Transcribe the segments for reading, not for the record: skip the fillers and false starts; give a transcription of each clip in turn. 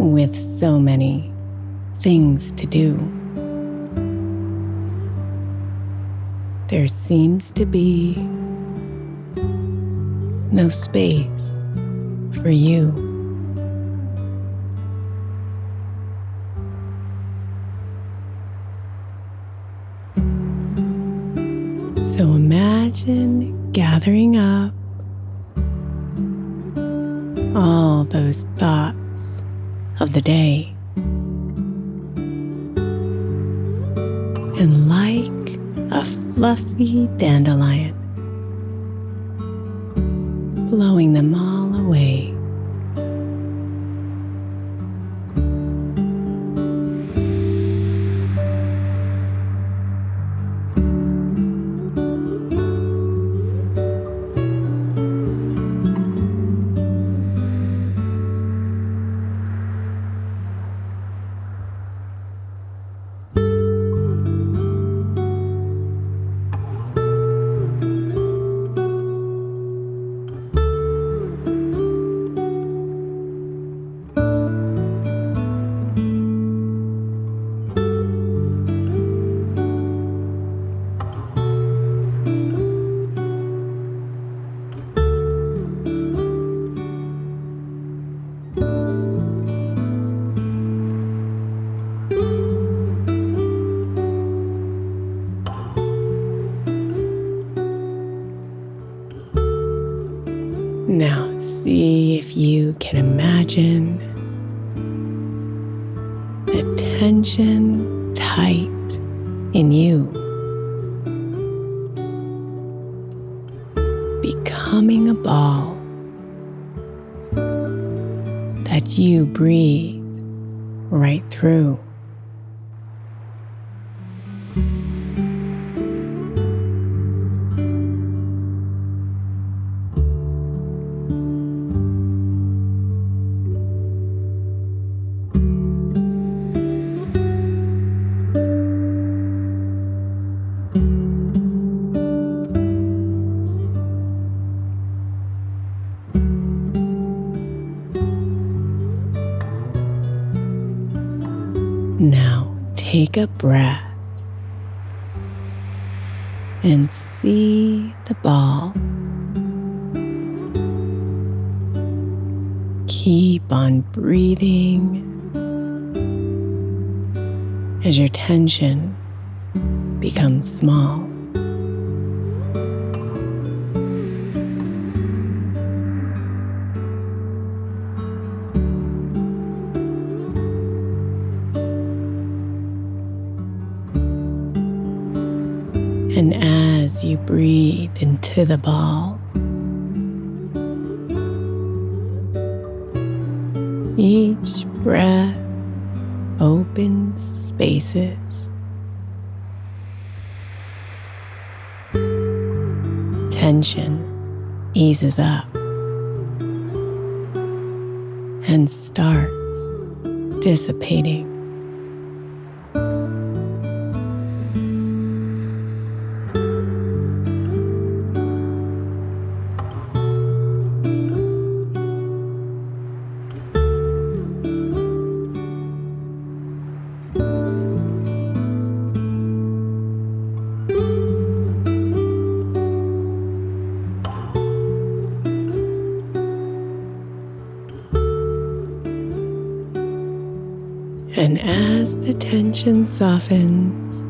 with so many things to do. There seems to be no space for you. So imagine gathering up all those thoughts of the day, and like a fluffy dandelion, blowing them all away. Now see if you can imagine the tension tight in you becoming a ball that you breathe right through. Now take a breath and see the ball. Keep on breathing as your tension becomes small. And as you breathe into the ball, each breath opens spaces, tension eases up, and starts dissipating. And as the tension softens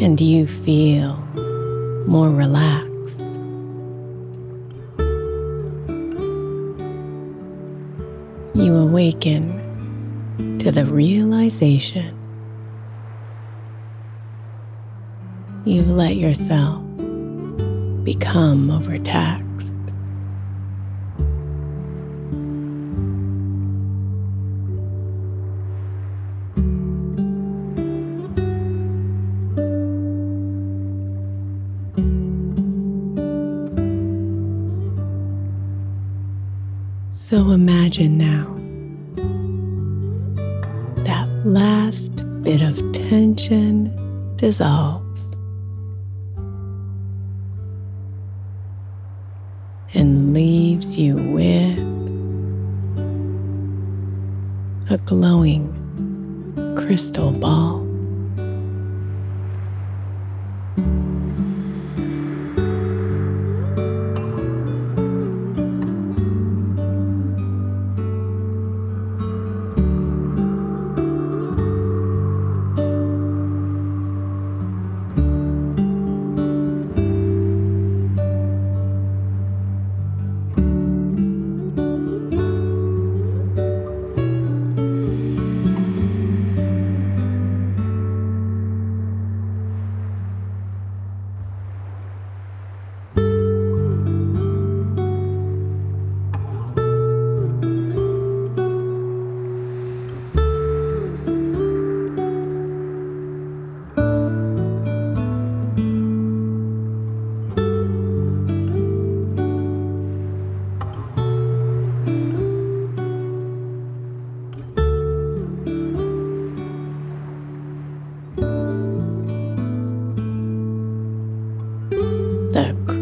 and you feel more relaxed, you awaken to the realization you've let yourself become overtaxed. So imagine now that last bit of tension dissolves and leaves you with a glowing crystal ball.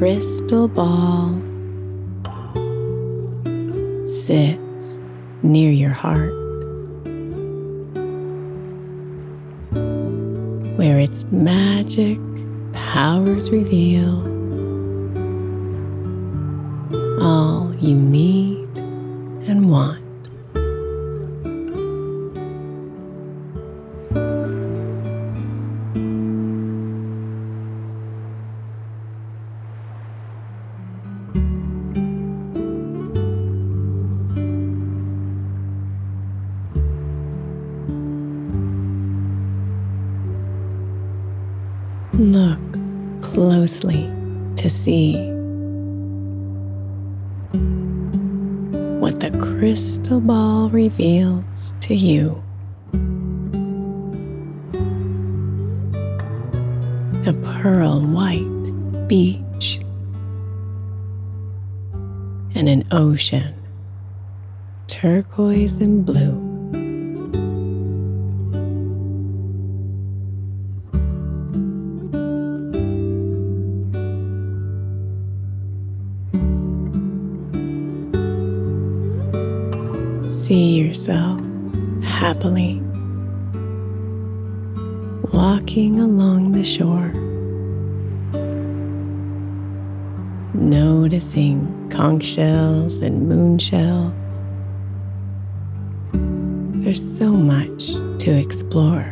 Crystal ball sits near your heart, where its magic powers reveal all you need and want. Look closely to see what the crystal ball reveals to you. A pearl white beach and an ocean, turquoise and blue. See yourself happily walking along the shore, noticing conch shells and moon shells. There's so much to explore.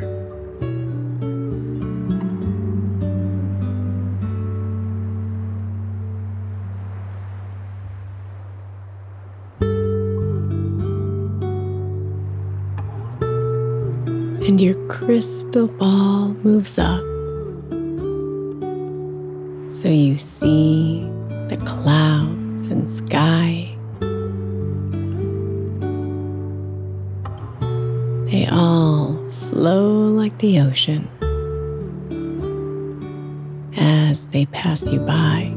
And your crystal ball moves up, so you see the clouds and sky. They all flow like the ocean as they pass you by.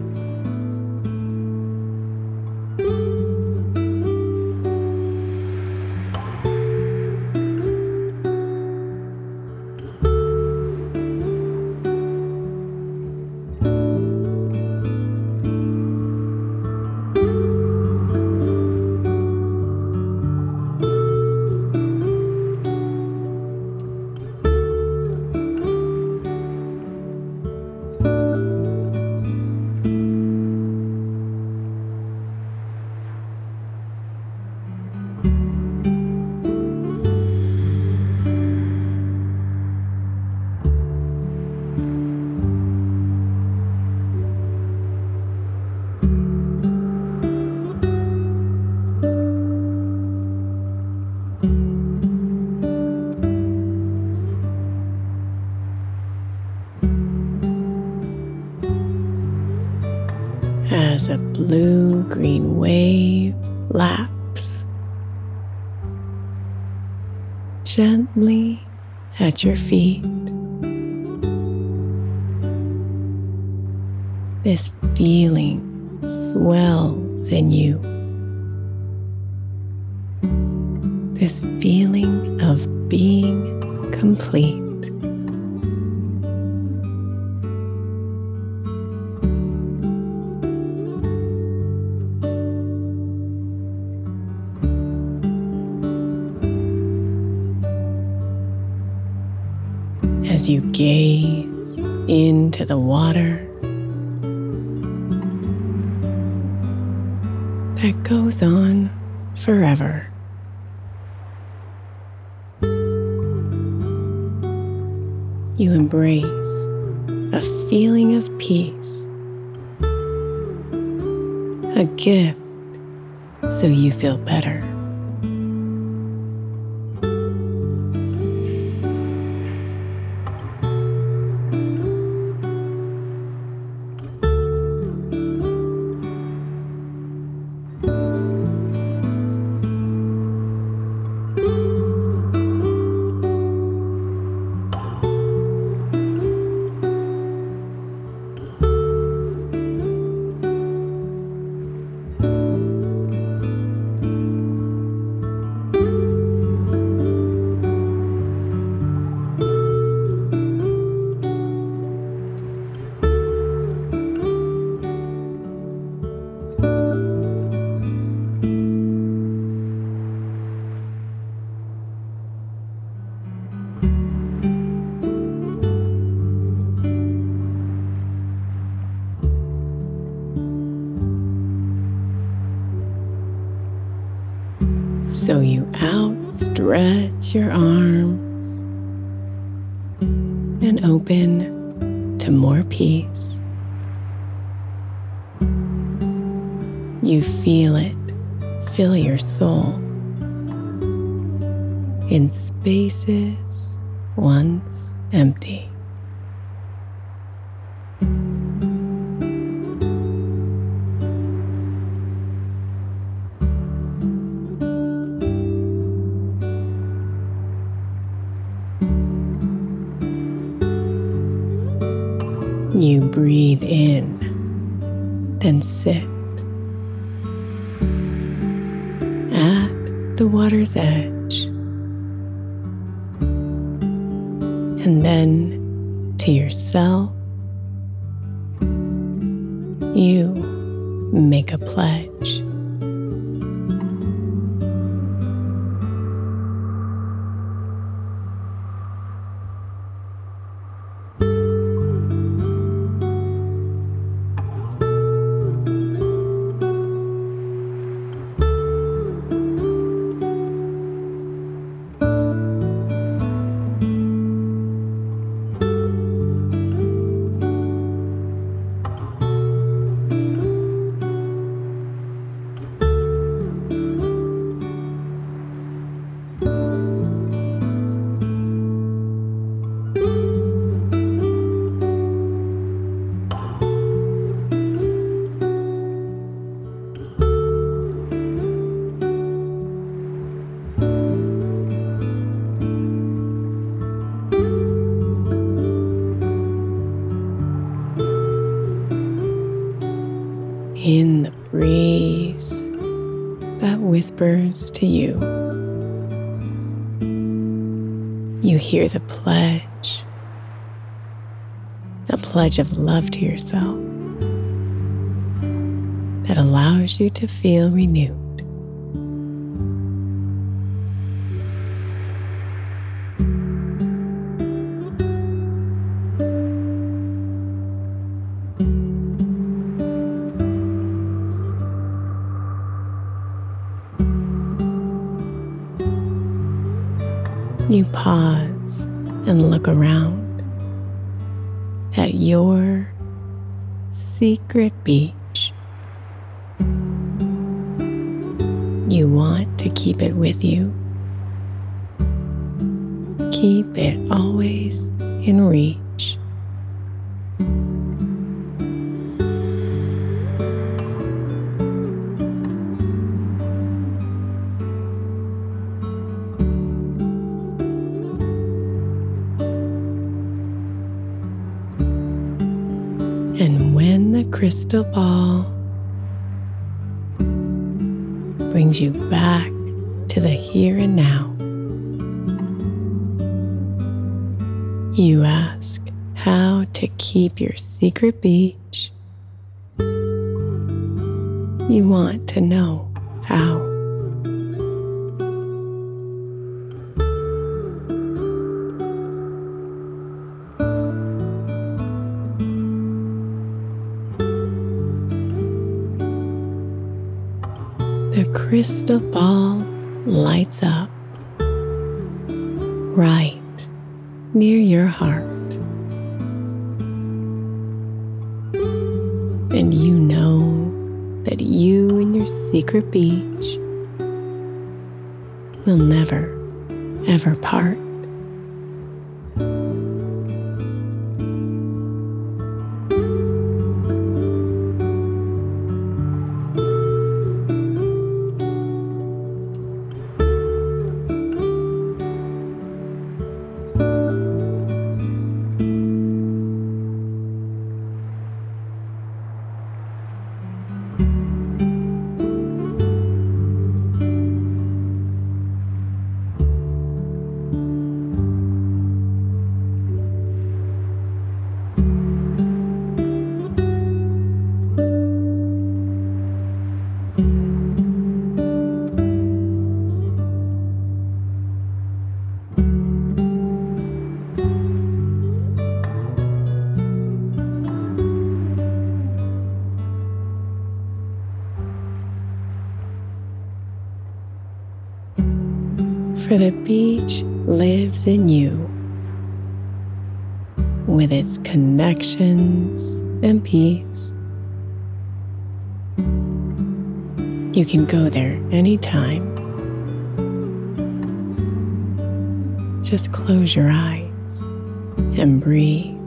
As a blue-green wave laps gently at your feet, this feeling swells in you, this feeling of being complete. As you gaze into the water that goes on forever. You embrace a feeling of peace, a gift so you feel better. So you outstretch your arms and open to more peace. You feel it fill your soul in spaces once empty. You breathe in, then sit at the water's edge, and then to yourself, you make a pledge. In the breeze that whispers to you, you hear the pledge, a pledge of love to yourself that allows you to feel renewed. You pause and look around at your secret beach. You want to keep it with you. Keep it always in reach. And when the crystal ball brings you back to the here and now, you ask how to keep your secret beach. You want to know how. The crystal ball lights up right near your heart, and you know that you and your secret beach will never, ever part. For the beach lives in you, with its connections and peace. You can go there anytime. Just close your eyes and breathe.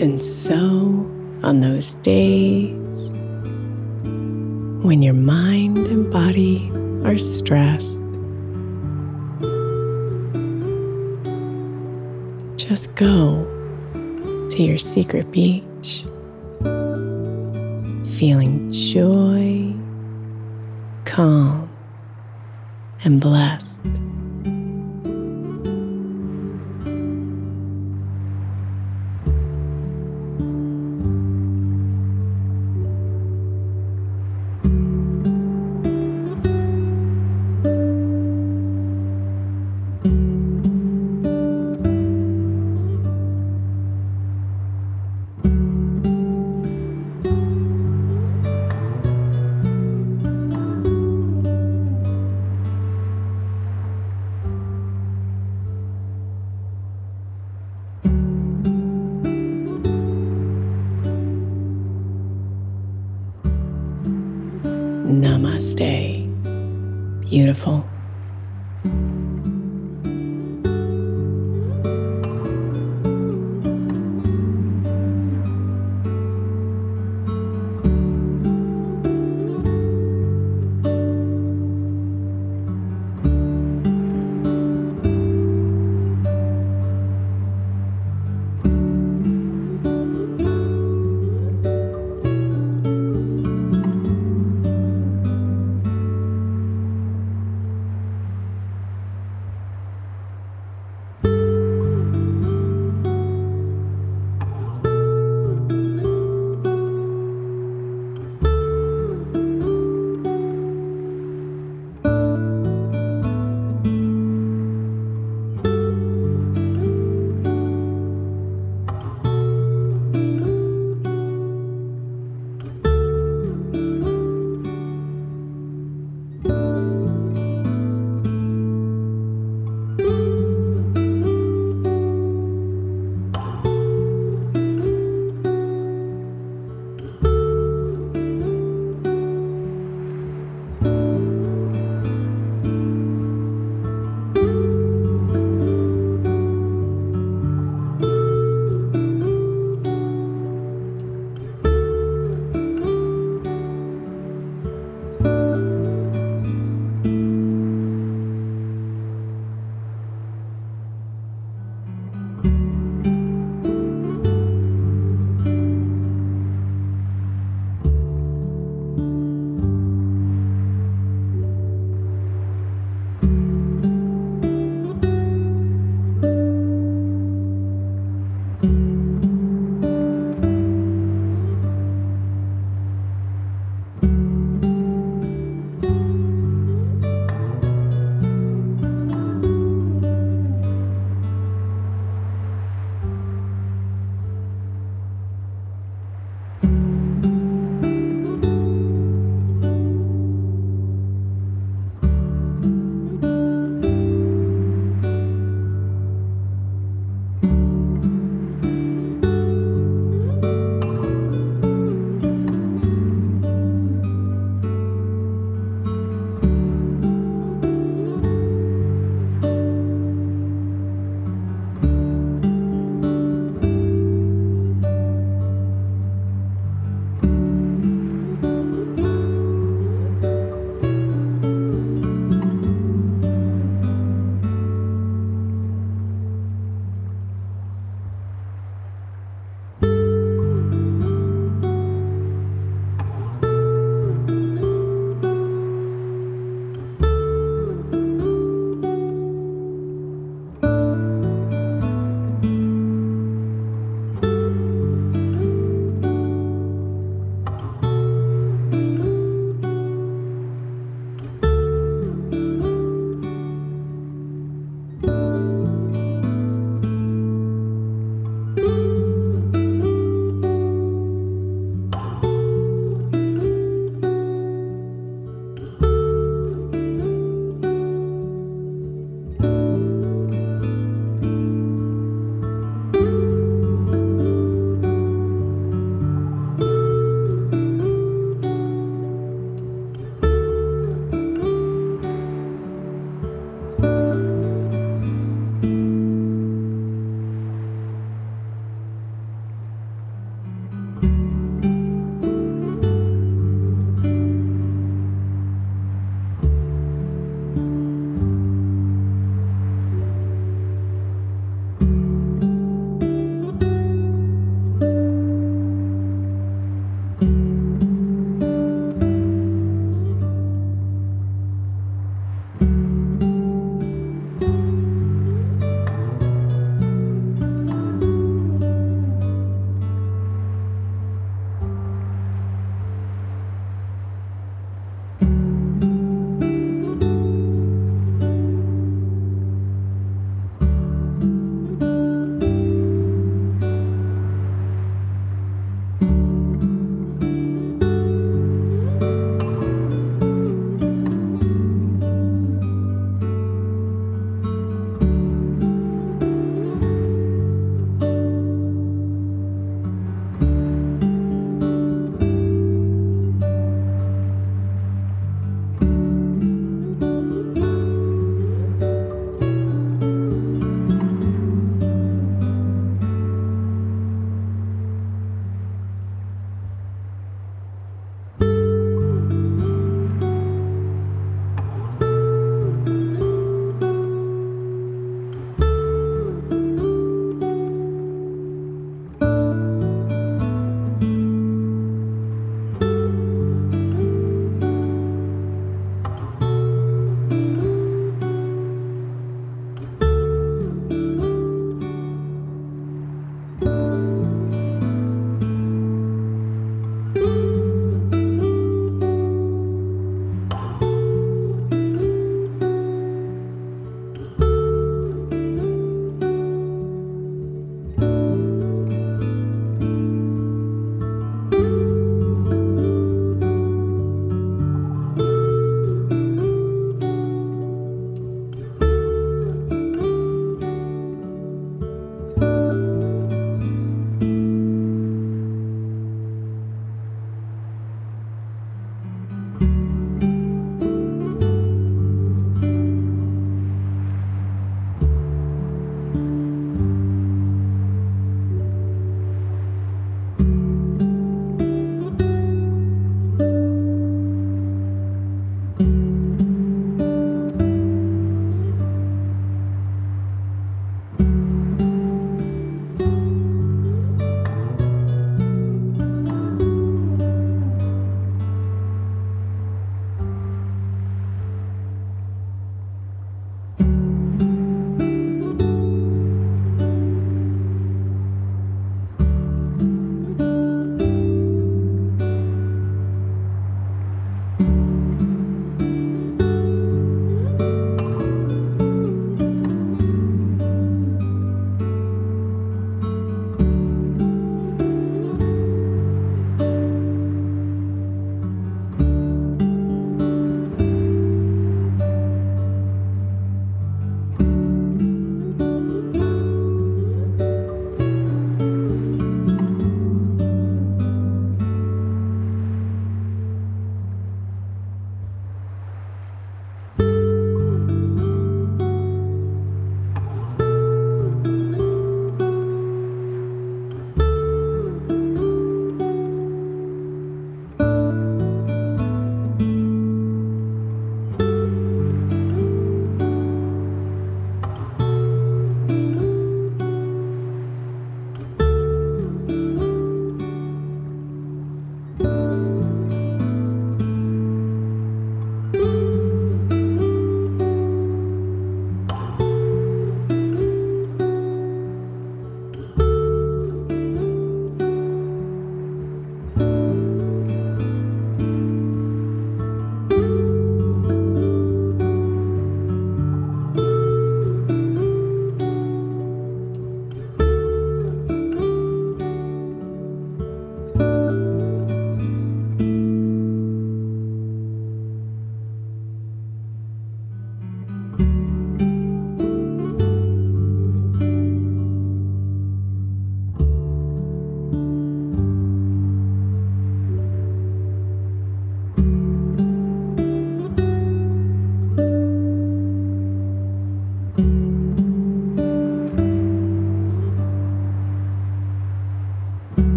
And so, on those days when your mind and body are stressed, just go to your secret beach, feeling joy, calm, and blessed. Namaste, beautiful.